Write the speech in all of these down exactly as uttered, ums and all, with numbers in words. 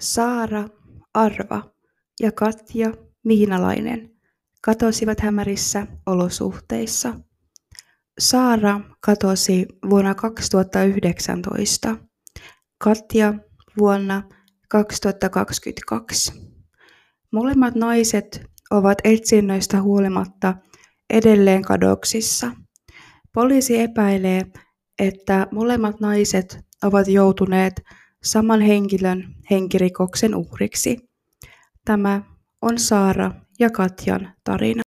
Saara Arva ja Katja Miinalainen katosivat hämärissä olosuhteissa. Saara katosi vuonna kaksituhattayhdeksäntoista, Katja vuonna kaksituhattakaksikymmentäkaksi. Molemmat naiset ovat etsinnöistä huolimatta edelleen kadoksissa. Poliisi epäilee, että molemmat naiset ovat joutuneet saman henkilön henkirikoksen uhriksi. Tämä on Saara ja Katjan tarina.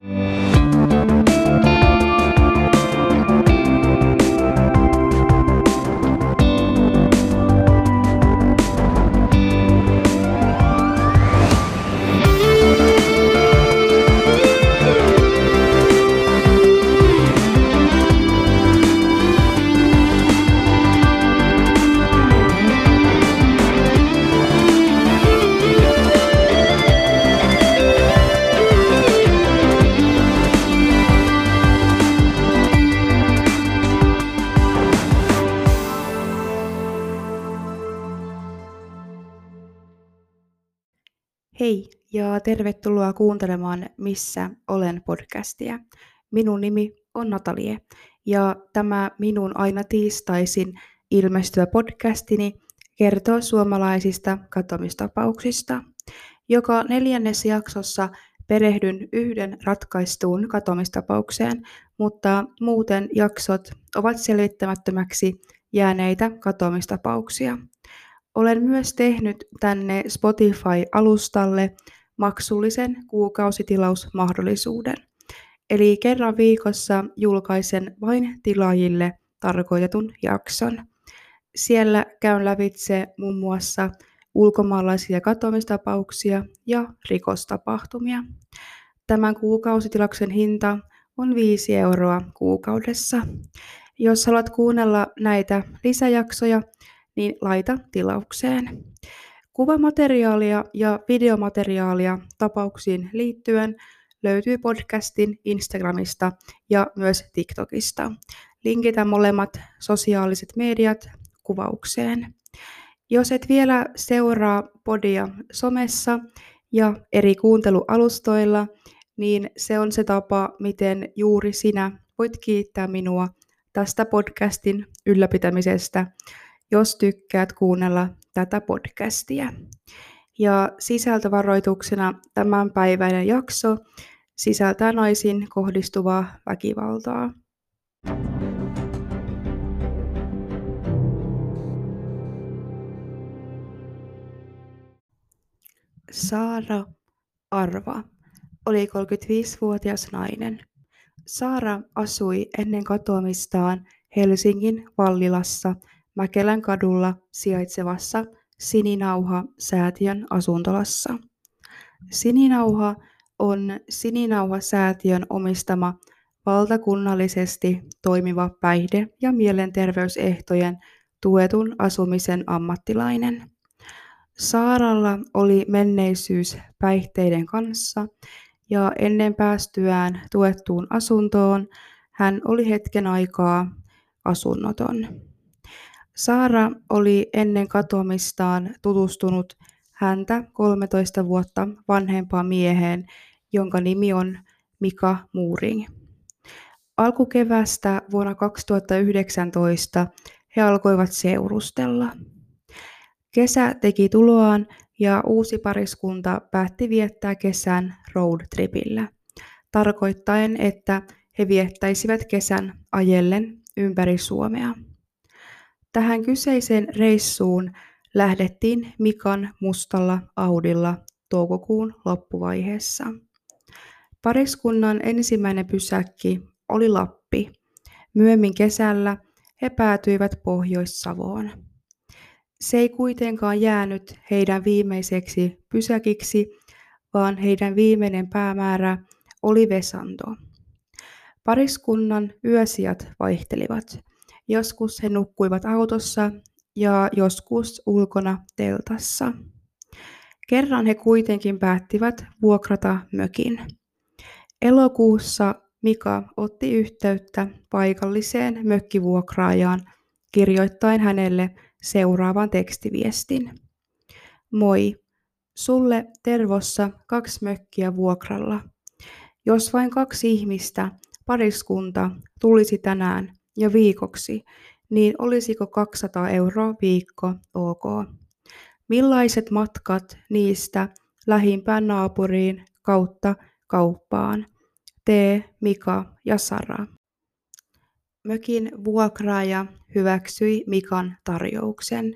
Hei ja tervetuloa kuuntelemaan Missä olen podcastia. Minun nimi on Natalie ja tämä minun aina tiistaisin ilmestyvä podcastini kertoo suomalaisista katomistapauksista. Joka neljännessä jaksossa perehdyn yhden ratkaistuun katomistapaukseen, mutta muuten jaksot ovat selvittämättömäksi jääneitä katoamistapauksia. Olen myös tehnyt tänne Spotify-alustalle maksullisen kuukausitilausmahdollisuuden. Eli kerran viikossa julkaisen vain tilaajille tarkoitetun jakson. Siellä käyn lävitse muun muassa ulkomaalaisia katoamistapauksia ja rikostapahtumia. Tämän kuukausitilauksen hinta on viisi euroa kuukaudessa. Jos haluat kuunnella näitä lisäjaksoja, niin laita tilaukseen. Kuvamateriaalia ja videomateriaalia tapauksiin liittyen löytyy podcastin Instagramista ja myös TikTokista. Linkitän molemmat sosiaaliset mediat kuvaukseen. Jos et vielä seuraa podia somessa ja eri kuuntelualustoilla, niin se on se tapa, miten juuri sinä voit kiittää minua tästä podcastin ylläpitämisestä, jos tykkäät kuunnella tätä podcastia. Ja sisältövaroituksena tämänpäiväinen jakso sisältää naisiin kohdistuvaa väkivaltaa. Saara Arva oli kolmekymmentäviisivuotias nainen. Saara asui ennen katoamistaan Helsingin Vallilassa Mäkelän kadulla sijaitsevassa Sininauha-säätiön asuntolassa. Sininauha on Sininauha-säätiön omistama valtakunnallisesti toimiva päihde- ja mielenterveysehtojen tuetun asumisen ammattilainen. Saaralla oli menneisyys päihteiden kanssa ja ennen päästyään tuettuun asuntoon hän oli hetken aikaa asunnoton. Saara oli ennen katoamistaan tutustunut häntä kolmetoista vuotta vanhempaan mieheen, jonka nimi on Mika Moring. Alkukevästä vuonna kaksituhattayhdeksäntoista he alkoivat seurustella. Kesä teki tuloaan ja uusi pariskunta päätti viettää kesän roadtripillä, tarkoittaen, että he viettäisivät kesän ajellen ympäri Suomea. Tähän kyseiseen reissuun lähdettiin Mikan mustalla Audilla toukokuun loppuvaiheessa. Pariskunnan ensimmäinen pysäkki oli Lappi. Myöhemmin kesällä he päätyivät Pohjois-Savoon. Se ei kuitenkaan jäänyt heidän viimeiseksi pysäkiksi, vaan heidän viimeinen päämäärä oli Vesanto. Pariskunnan yösijat vaihtelivat. Joskus he nukkuivat autossa ja joskus ulkona teltassa. Kerran he kuitenkin päättivät vuokrata mökin. Elokuussa Mika otti yhteyttä paikalliseen mökkivuokraajaan kirjoittaen hänelle seuraavan tekstiviestin. Moi. Sulle Tervossa kaksi mökkiä vuokralla. Jos vain kaksi ihmistä, pariskunta, tulisi tänään ja viikoksi, niin olisiko kaksisataa euroa viikko ok? Millaiset matkat niistä lähimpään naapuriin kautta kauppaan? T, Mika ja Sara. Mökin vuokraaja hyväksyi Mikan tarjouksen.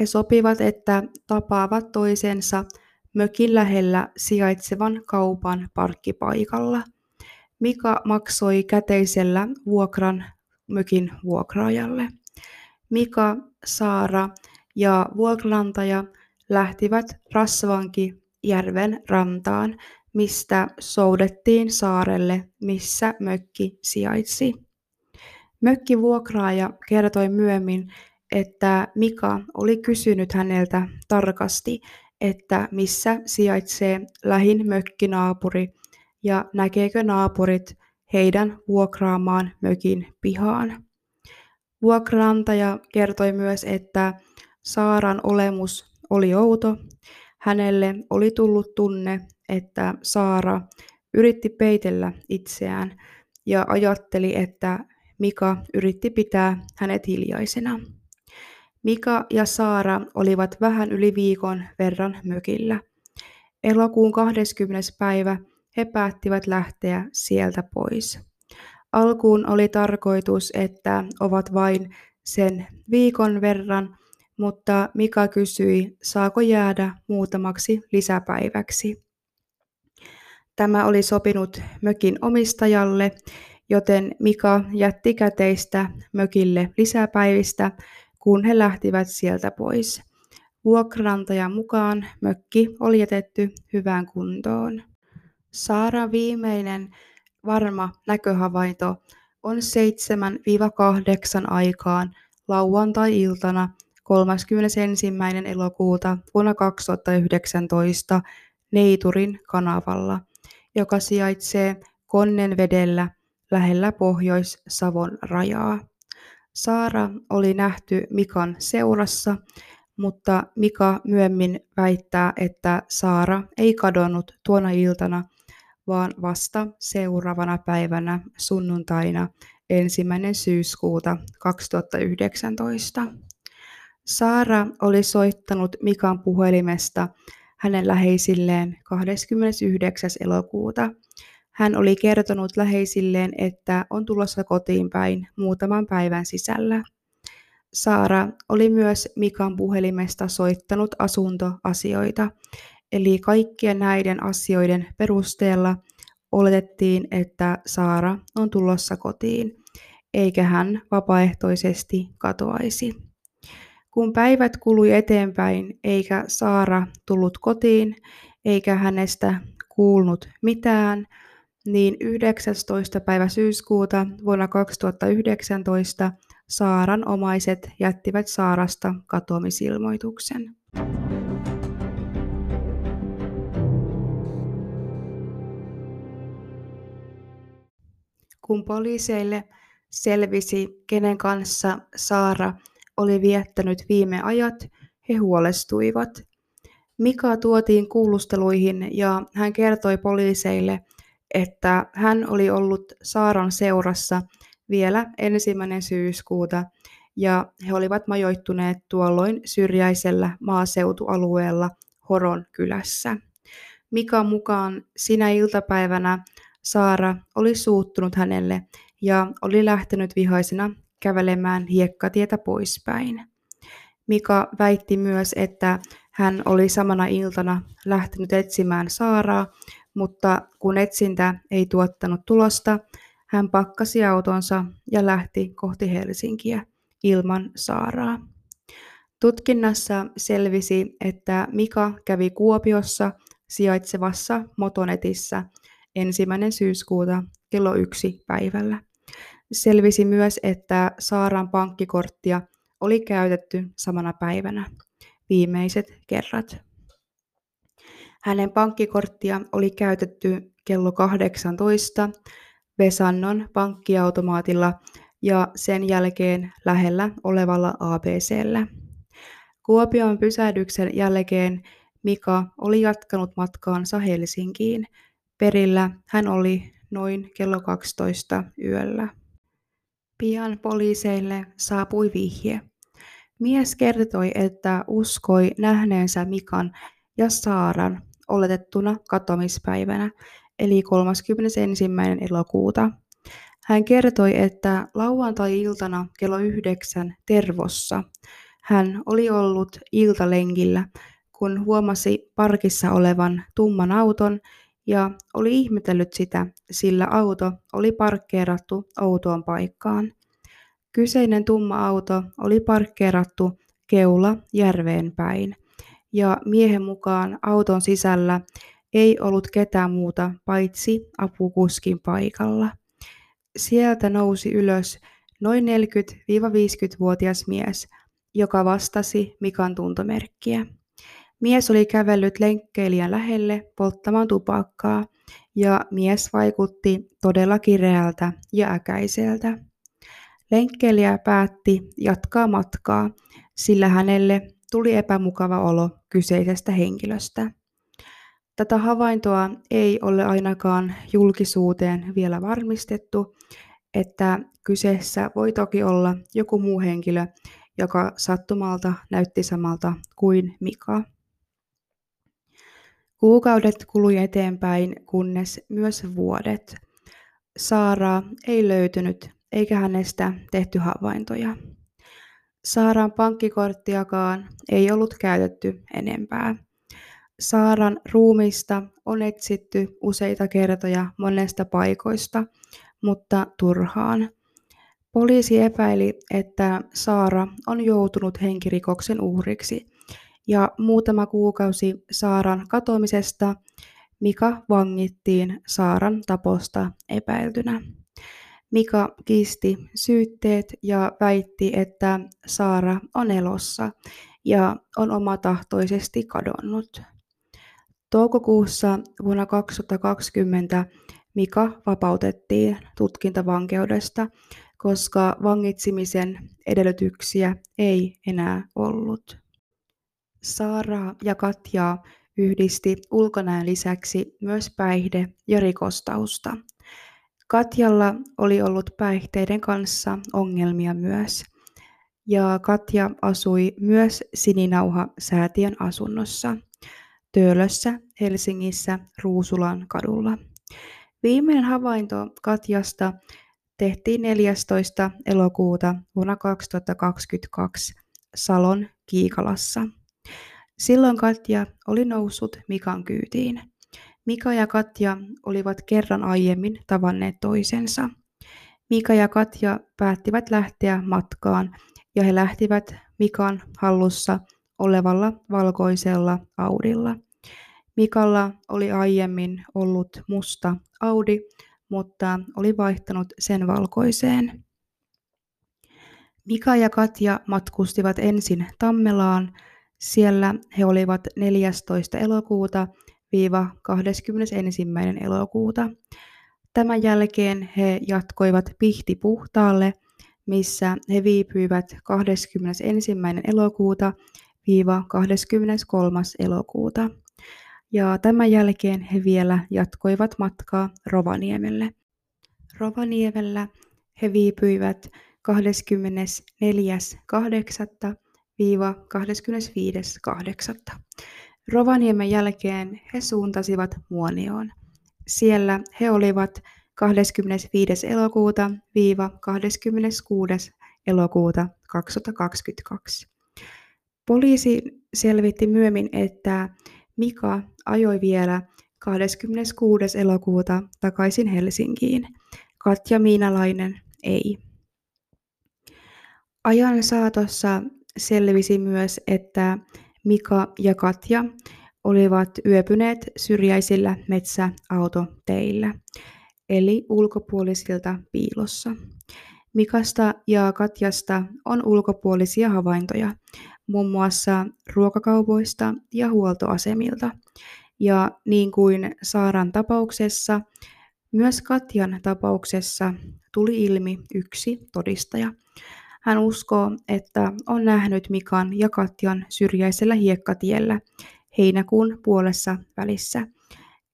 He sopivat, että tapaavat toisensa mökin lähellä sijaitsevan kaupan parkkipaikalla. Mika maksoi käteisellä vuokran mökin vuokraajalle. Mika, Saara ja vuokranantaja lähtivät Rasvanki järven rantaan, mistä soudettiin saarelle, missä mökki sijaitsi. Mökkivuokraaja kertoi myöhemmin, että Mika oli kysynyt häneltä tarkasti, että missä sijaitsee lähin mökkinaapuri ja näkeekö naapurit heidän vuokraamaan mökin pihaan. Vuokraantaja kertoi myös, että Saaran olemus oli outo. Hänelle oli tullut tunne, että Saara yritti peitellä itseään ja ajatteli, että Mika yritti pitää hänet hiljaisena. Mika ja Saara olivat vähän yli viikon verran mökillä. Elokuun kahdeskymmenes päivä he päättivät lähteä sieltä pois. Alkuun oli tarkoitus, että ovat vain sen viikon verran, mutta Mika kysyi, saako jäädä muutamaksi lisäpäiväksi. Tämä oli sopinut mökin omistajalle, joten Mika jätti käteistä mökille lisäpäivistä, kun he lähtivät sieltä pois. Vuokranantajan mukaan mökki oli jätetty hyvään kuntoon. Saaran viimeinen varma näköhavainto on seitsemästä kahdeksaan aikaan lauantai-iltana kolmaskymmenesensimmäinen elokuuta vuonna kaksituhattayhdeksäntoista Neiturin kanavalla, joka sijaitsee Konnenvedellä lähellä Pohjois-Savon rajaa. Saara oli nähty Mikan seurassa, mutta Mika myöhemmin väittää, että Saara ei kadonnut tuona iltana, vaan vasta seuraavana päivänä sunnuntaina ensimmäinen syyskuuta kaksituhattayhdeksäntoista. Saara oli soittanut Mikan puhelimesta hänen läheisilleen kahdeskymmenesyhdeksäs elokuuta. Hän oli kertonut läheisilleen, että on tulossa kotiin päin muutaman päivän sisällä. Saara oli myös Mikan puhelimesta soittanut asuntoasioita, eli kaikkien näiden asioiden perusteella oletettiin, että Saara on tulossa kotiin, eikä hän vapaaehtoisesti katoaisi. Kun päivät kului eteenpäin, eikä Saara tullut kotiin, eikä hänestä kuulunut mitään, niin yhdeksästoista päivä syyskuuta vuonna kaksituhattayhdeksäntoista Saaran omaiset jättivät Saarasta katoamisilmoituksen. Kun poliiseille selvisi, kenen kanssa Saara oli viettänyt viime ajat, he huolestuivat. Mika tuotiin kuulusteluihin ja hän kertoi poliiseille, että hän oli ollut Saaran seurassa vielä ensimmäinen syyskuuta ja he olivat majoittuneet tuolloin syrjäisellä maaseutualueella Horon kylässä. Mikan mukaan sinä iltapäivänä Saara oli suuttunut hänelle ja oli lähtenyt vihaisena kävelemään hiekkatietä poispäin. Mika väitti myös, että hän oli samana iltana lähtenyt etsimään Saaraa, mutta kun etsintä ei tuottanut tulosta, hän pakkasi autonsa ja lähti kohti Helsinkiä ilman Saaraa. Tutkinnassa selvisi, että Mika kävi Kuopiossa sijaitsevassa Motonetissä ensimmäinen syyskuuta kello yksi päivällä. Selvisi myös, että Saaran pankkikorttia oli käytetty samana päivänä viimeiset kerrat. Hänen pankkikorttia oli käytetty kello kahdeksantoista Vesannon pankkiautomaatilla ja sen jälkeen lähellä olevalla A B C:llä. Kuopion pysähdyksen jälkeen Mika oli jatkanut matkaansa Helsinkiin. Perillä hän oli noin kello kaksitoista yöllä. Pian poliiseille saapui vihje. Mies kertoi, että uskoi nähneensä Mikan ja Saaran oletettuna katoamispäivänä, eli kolmaskymmenesensimmäinen elokuuta. Hän kertoi, että lauantai-iltana kello yhdeksän Tervossa hän oli ollut iltalenkillä, kun huomasi parkissa olevan tumman auton ja oli ihmetellyt sitä, sillä auto oli parkkeerattu outoon paikkaan. Kyseinen tumma auto oli parkkeerattu keula järveen päin, ja miehen mukaan auton sisällä ei ollut ketään muuta paitsi apukuskin paikalla. Sieltä nousi ylös noin neljäkymmentä-viisikymmentävuotias mies, joka vastasi Mikan tuntomerkkiä. Mies oli kävellyt lenkkeilijän lähelle polttamaan tupakkaa, ja mies vaikutti todella kireältä ja äkäiseltä. Lenkkeilijä päätti jatkaa matkaa, sillä hänelle tuli epämukava olo kyseisestä henkilöstä. Tätä havaintoa ei ole ainakaan julkisuuteen vielä varmistettu, että kyseessä voi toki olla joku muu henkilö, joka sattumalta näytti samalta kuin Mika. Kuukaudet kului eteenpäin, kunnes myös vuodet. Saaraa ei löytynyt, eikä hänestä tehty havaintoja. Saaran pankkikorttiakaan ei ollut käytetty enempää. Saaran ruumiista on etsitty useita kertoja monesta paikoista, mutta turhaan. Poliisi epäili, että Saara on joutunut henkirikoksen uhriksi, ja muutama kuukausi Saaran katoamisesta Mika vangittiin Saaran taposta epäiltynä. Mika kiisti syytteet ja väitti, että Saara on elossa ja on omatahtoisesti kadonnut. Toukokuussa vuonna kaksituhattakaksikymmentä Mika vapautettiin tutkintavankeudesta, koska vangitsimisen edellytyksiä ei enää ollut. Saaraa ja Katjaa yhdisti ulkonäön lisäksi myös päihde- ja rikostausta. Katjalla oli ollut päihteiden kanssa ongelmia myös, ja Katja asui myös Sininauha-säätiön asunnossa Töölössä Helsingissä Ruusulan kadulla. Viimeinen havainto Katjasta tehtiin neljästoista elokuuta vuonna kaksituhattakaksikymmentäkaksi Salon Kiikalassa. Silloin Katja oli noussut Mikan kyytiin. Mika ja Katja olivat kerran aiemmin tavanneet toisensa. Mika ja Katja päättivät lähteä matkaan, ja he lähtivät Mikan hallussa olevalla valkoisella Audilla. Mikalla oli aiemmin ollut musta Audi, mutta oli vaihtanut sen valkoiseen. Mika ja Katja matkustivat ensin Tammelaan. Siellä he olivat neljästoista elokuuta–kahdeskymmenesensimmäinen elokuuta. Tämän jälkeen he jatkoivat Pihtipuhtaalle, missä he viipyivät kahdeskymmenesensimmäinen elokuuta–kahdeskymmeneskolmas elokuuta. Ja tämän jälkeen he vielä jatkoivat matkaa Rovaniemelle. Rovaniemellä he viipyivät kahdeskymmenesneljäs kahdeksatta–kahdeskymmenesviides kahdeksatta. Rovaniemen jälkeen he suuntasivat Muonioon. Siellä he olivat kahdeskymmenesviides elokuuta–kahdeskymmeneskuudes elokuuta kaksituhattakaksikymmentäkaksi. Poliisi selvitti myöhemmin, että Mika ajoi vielä kahdeskymmeneskuudes elokuuta takaisin Helsinkiin. Katja Miinalainen ei. Ajan saatossa selvisi myös, että Mika ja Katja olivat yöpyneet syrjäisillä metsäautoteillä, eli ulkopuolisilta piilossa. Mikasta ja Katjasta on ulkopuolisia havaintoja, muun muassa ruokakaupoista ja huoltoasemilta. Ja niin kuin Saaran tapauksessa, myös Katjan tapauksessa tuli ilmi yksi todistaja. Hän uskoo, että on nähnyt Mikan ja Katjan syrjäisellä hiekkatiellä heinäkuun puolessa välissä,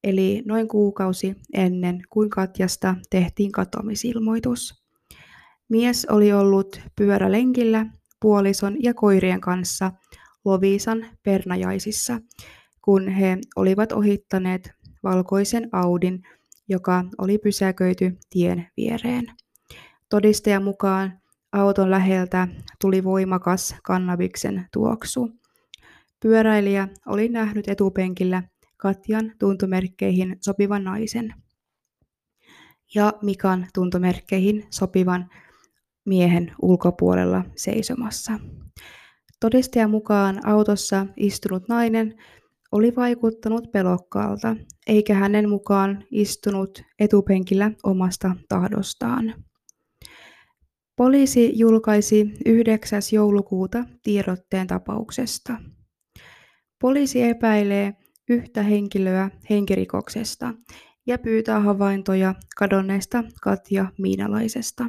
eli noin kuukausi ennen kuin Katjasta tehtiin katoamisilmoitus. Mies oli ollut pyörälenkillä puolison ja koirien kanssa Loviisan Pernajaisissa, kun he olivat ohittaneet valkoisen Audin, joka oli pysäköity tien viereen. Todistajan mukaan auton läheltä tuli voimakas kannabiksen tuoksu. Pyöräilijä oli nähnyt etupenkillä Katjan tuntomerkkeihin sopivan naisen ja Mikan tuntomerkkeihin sopivan miehen ulkopuolella seisomassa. Todistajan mukaan autossa istunut nainen oli vaikuttanut pelokkaalta, eikä hänen mukaan istunut etupenkillä omasta tahdostaan. Poliisi julkaisi yhdeksäs joulukuuta tiedotteen tapauksesta. Poliisi epäilee yhtä henkilöä henkirikoksesta ja pyytää havaintoja kadonneesta Katja Miinalaisesta.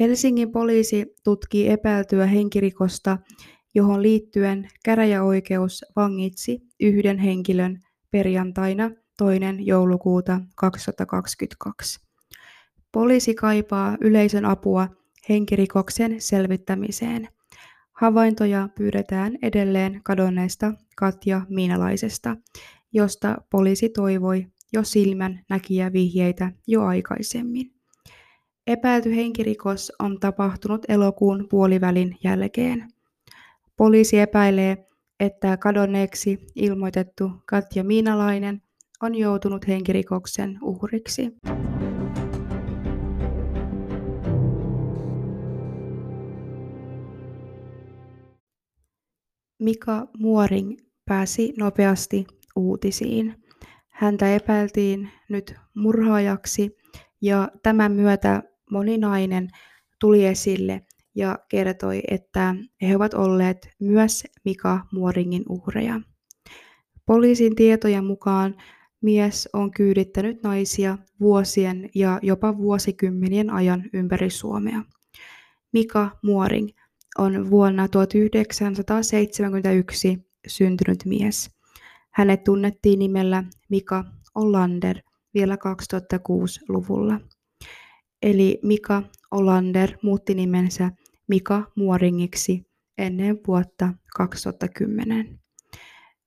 Helsingin poliisi tutkii epäiltyä henkirikosta, johon liittyen käräjäoikeus vangitsi yhden henkilön perjantaina toinen joulukuuta kaksituhattakaksikymmentäkaksi. Poliisi kaipaa yleisön apua henkirikoksen selvittämiseen. Havaintoja pyydetään edelleen kadonneesta Katja Miinalaisesta, josta poliisi toivoi jo silmän näkijävihjeitä jo aikaisemmin. Epäilty henkirikos on tapahtunut elokuun puolivälin jälkeen. Poliisi epäilee, että kadonneeksi ilmoitettu Katja Miinalainen on joutunut henkirikoksen uhriksi. Mika Moring pääsi nopeasti uutisiin. Häntä epäiltiin nyt murhaajaksi ja tämän myötä moni nainen tuli esille ja kertoi, että he ovat olleet myös Mika Moringin uhreja. Poliisin tietojen mukaan mies on kyydittänyt naisia vuosien ja jopa vuosikymmenien ajan ympäri Suomea. Mika Moring on vuonna tuhatyhdeksänsataaseitsemänkymmentäyksi syntynyt mies. Hänet tunnettiin nimellä Mika Olander vielä kaksituhattakuusi-luvulla. Eli Mika Olander muutti nimensä Mika Moringiksi ennen vuotta kaksituhattakymmenen.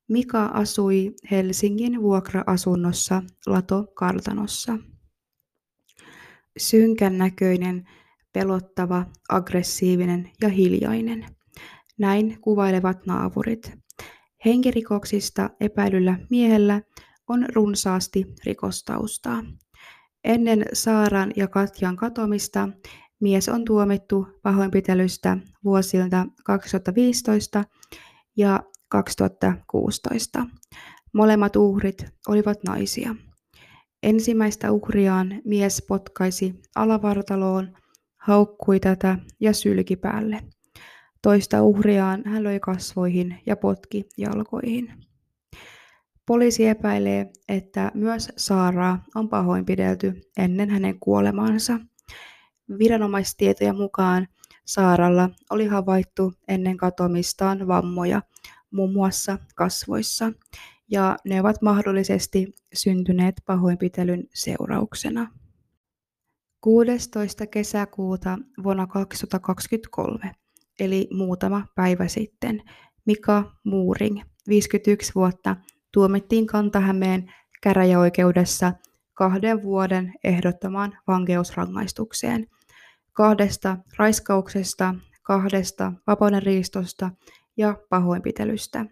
Mika asui Helsingin vuokra-asunnossa Latokartanossa. Synkän näköinen, pelottava, aggressiivinen ja hiljainen. Näin kuvailevat naapurit. Henkirikoksista epäilyllä miehellä on runsaasti rikostaustaa. Ennen Saaran ja Katjan katoamista mies on tuomittu pahoinpitelystä vuosilta kaksituhattaviisitoista ja kaksituhattakuusitoista. Molemmat uhrit olivat naisia. Ensimmäistä uhriaan mies potkaisi alavartaloon, haukkui tätä ja sylki päälle. Toista uhriaan hän löi kasvoihin ja potki jalkoihin. Poliisi epäilee, että myös Saaraa on pahoinpidelty ennen hänen kuolemaansa. Viranomaistietojen mukaan Saaralla oli havaittu ennen katoamistaan vammoja, muun muassa kasvoissa, ja ne ovat mahdollisesti syntyneet pahoinpitelyn seurauksena. kuudestoista kesäkuuta vuonna kaksituhattakaksikymmentäkolme, eli muutama päivä sitten, Mika Moring, viisikymmentäyksi vuotta, tuomittiin Kanta-Hämeen käräjäoikeudessa kahden vuoden ehdottomaan vankeusrangaistukseen, kahdesta raiskauksesta, kahdesta vapaudenriistosta ja pahoinpitelystä.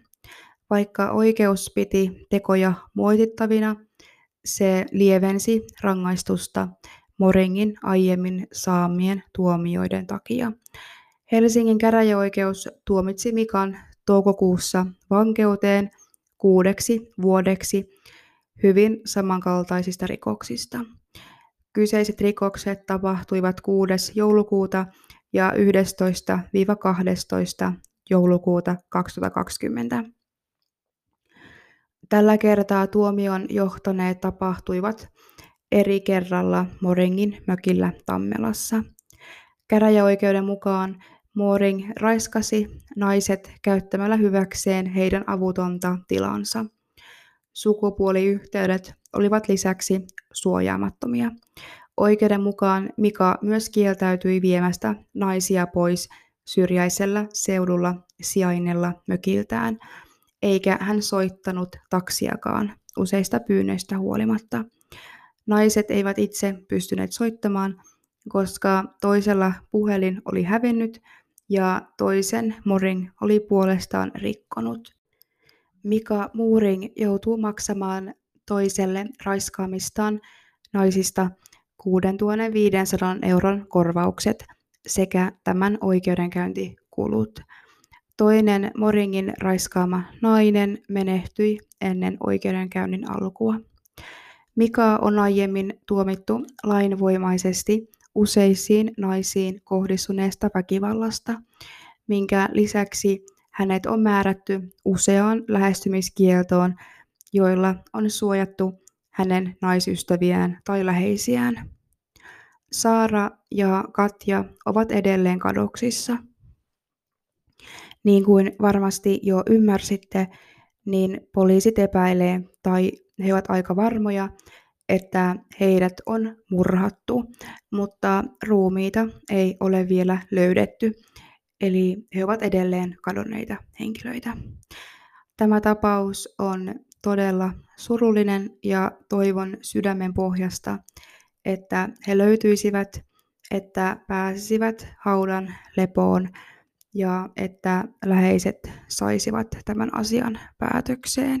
Vaikka oikeus piti tekoja moitittavina, se lievensi rangaistusta Moringin aiemmin saamien tuomioiden takia. Helsingin käräjäoikeus tuomitsi Mikan toukokuussa vankeuteen kuudeksi vuodeksi hyvin samankaltaisista rikoksista. Kyseiset rikokset tapahtuivat kuudes joulukuuta ja yhdestoista–kahdestoista joulukuuta kaksituhattakaksikymmentä. Tällä kertaa tuomion johtaneet tapahtuivat eri kerralla Moringin mökillä Tammelassa. Käräjäoikeuden mukaan Moring raiskasi naiset käyttämällä hyväkseen heidän avutonta tilansa. Sukupuoliyhteydet olivat lisäksi suojaamattomia. Oikeuden mukaan Mika myös kieltäytyi viemästä naisia pois syrjäisellä seudulla sijainnella mökiltään, eikä hän soittanut taksiakaan useista pyynnöistä huolimatta. Naiset eivät itse pystyneet soittamaan, koska toisella puhelin oli hävinnyt ja toisen Moring oli puolestaan rikkonut. Mika Moring joutuu maksamaan toiselle raiskaamistaan naisista kuusituhatta viisisataa euron korvaukset sekä tämän oikeudenkäyntikulut. Toinen Moringin raiskaama nainen menehtyi ennen oikeudenkäynnin alkua. Mika on aiemmin tuomittu lainvoimaisesti useisiin naisiin kohdistuneesta väkivallasta, minkä lisäksi hänet on määrätty useaan lähestymiskieltoon, joilla on suojattu hänen naisystäviään tai läheisiään. Saara ja Katja ovat edelleen kadoksissa. Niin kuin varmasti jo ymmärsitte, niin poliisit epäilee tai he ovat aika varmoja, että heidät on murhattu, mutta ruumiita ei ole vielä löydetty, eli he ovat edelleen kadonneita henkilöitä. Tämä tapaus on todella surullinen ja toivon sydämen pohjasta, että he löytyisivät, että pääsisivät haudan lepoon ja että läheiset saisivat tämän asian päätökseen.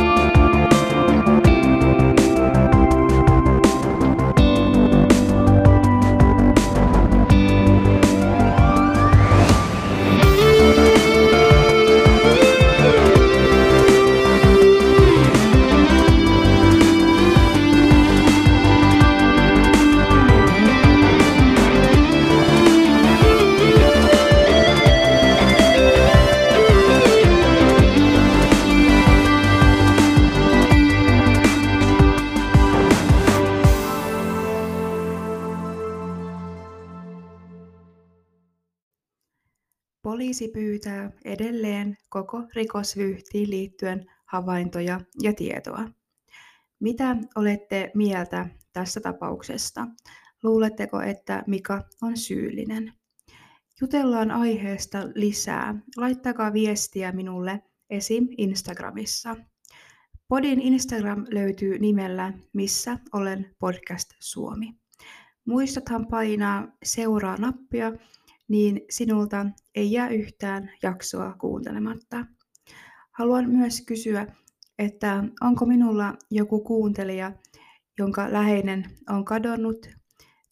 Poliisi pyytää edelleen koko rikosvyyhtiin liittyen havaintoja ja tietoa. Mitä olette mieltä tässä tapauksesta? Luuletteko, että Mika on syyllinen? Jutellaan aiheesta lisää. Laittakaa viestiä minulle esim. Instagramissa. Podin Instagram löytyy nimellä Missä olen podcast Suomi. Muistathan painaa seuraa nappia, niin sinulta ei jää yhtään jaksoa kuuntelematta. Haluan myös kysyä, että onko minulla joku kuuntelija, jonka läheinen on kadonnut,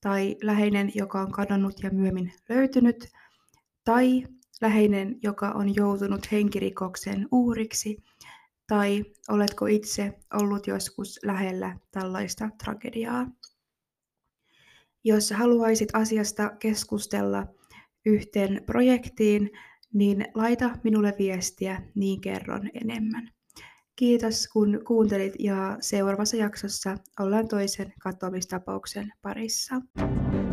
tai läheinen, joka on kadonnut ja myöhemmin löytynyt, tai läheinen, joka on joutunut henkirikoksen uhriksi, tai oletko itse ollut joskus lähellä tällaista tragediaa. Jos haluaisit asiasta keskustella yhteen projektiin, niin laita minulle viestiä, niin kerron enemmän. Kiitos kun kuuntelit ja seuraavassa jaksossa ollaan toisen katoamistapauksen parissa.